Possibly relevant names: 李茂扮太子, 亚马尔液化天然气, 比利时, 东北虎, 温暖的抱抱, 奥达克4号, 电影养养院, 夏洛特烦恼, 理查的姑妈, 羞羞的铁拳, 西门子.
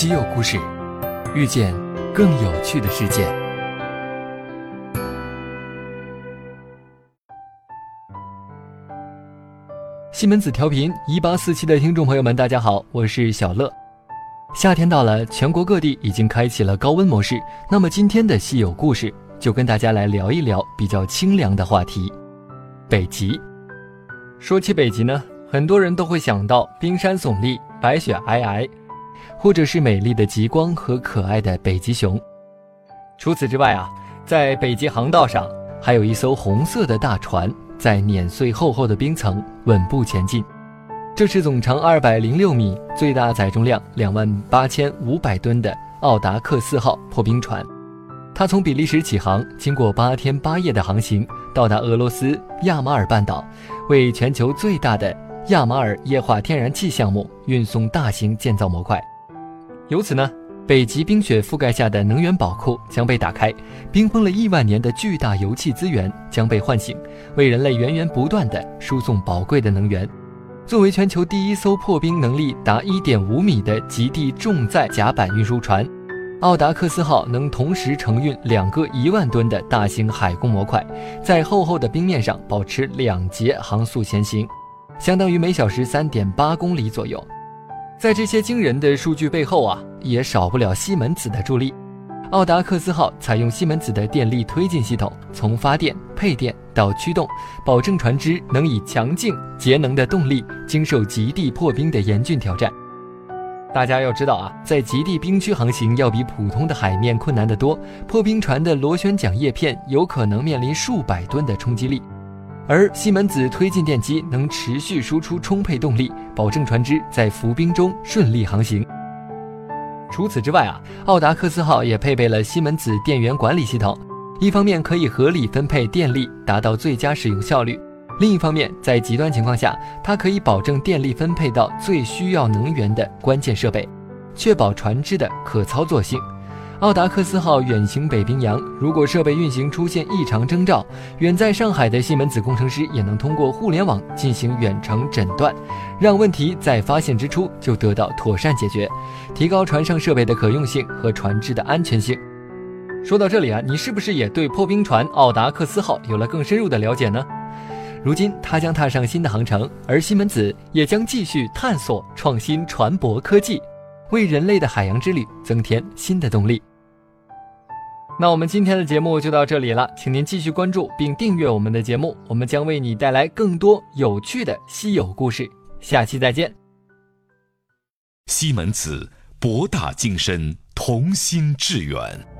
稀有故事，遇见更有趣的世界。西门子调频1847的听众朋友们，大家好，我是小乐。夏天到了，全国各地已经开启了高温模式，那么今天的稀有故事就跟大家来聊一聊比较清凉的话题——北极。说起北极呢，很多人都会想到冰山耸立、白雪皑皑，或者是美丽的极光和可爱的北极熊。除此之外啊，在北极航道上还有一艘红色的大船在碾碎厚厚的冰层稳步前进，这是总长206米、最大载重量28500吨的奥达克4号破冰船。它从比利时起航，经过8天8夜的航行，到达俄罗斯亚马尔半岛，为全球最大的亚马尔液化天然气项目运送大型建造模块。由此呢，北极冰雪覆盖下的能源宝库将被打开，冰封了亿万年的巨大油气资源将被唤醒，为人类源源不断地输送宝贵的能源。作为全球第一艘破冰能力达 1.5 米的极地重载甲板运输船，奥达克4号能同时承运2个10000吨的大型海工模块，在厚厚的冰面上保持2节航速前行，相当于每小时 3.8 公里左右。在这些惊人的数据背后啊，也少不了西门子的助力。奥达克4号采用西门子的电力推进系统，从发电、配电到驱动，保证船只能以强劲、节能的动力经受极地破冰的严峻挑战。大家要知道啊，在极地冰区航行要比普通的海面困难得多，破冰船的螺旋桨叶片有可能面临数百吨的冲击力，而西门子推进电机能持续输出充沛动力，保证船只在浮冰中顺利航行。除此之外啊，奥达克4号也配备了西门子电源管理系统，一方面可以合理分配电力，达到最佳使用效率，另一方面，在极端情况下，它可以保证电力分配到最需要能源的关键设备，确保船只的可操作性。奥达克4号远行北冰洋，如果设备运行出现异常征兆，远在上海的西门子工程师也能通过互联网进行远程诊断，让问题在发现之初就得到妥善解决，提高船上设备的可用性和船只的安全性。说到这里啊，你是不是也对破冰船奥达克4号有了更深入的了解呢？如今它将踏上新的航程，而西门子也将继续探索创新船舶科技，为人类的海洋之旅增添新的动力。那我们今天的节目就到这里了，请您继续关注并订阅我们的节目，我们将为你带来更多有趣的稀有故事，下期再见。西门子，博大精深，同心致远。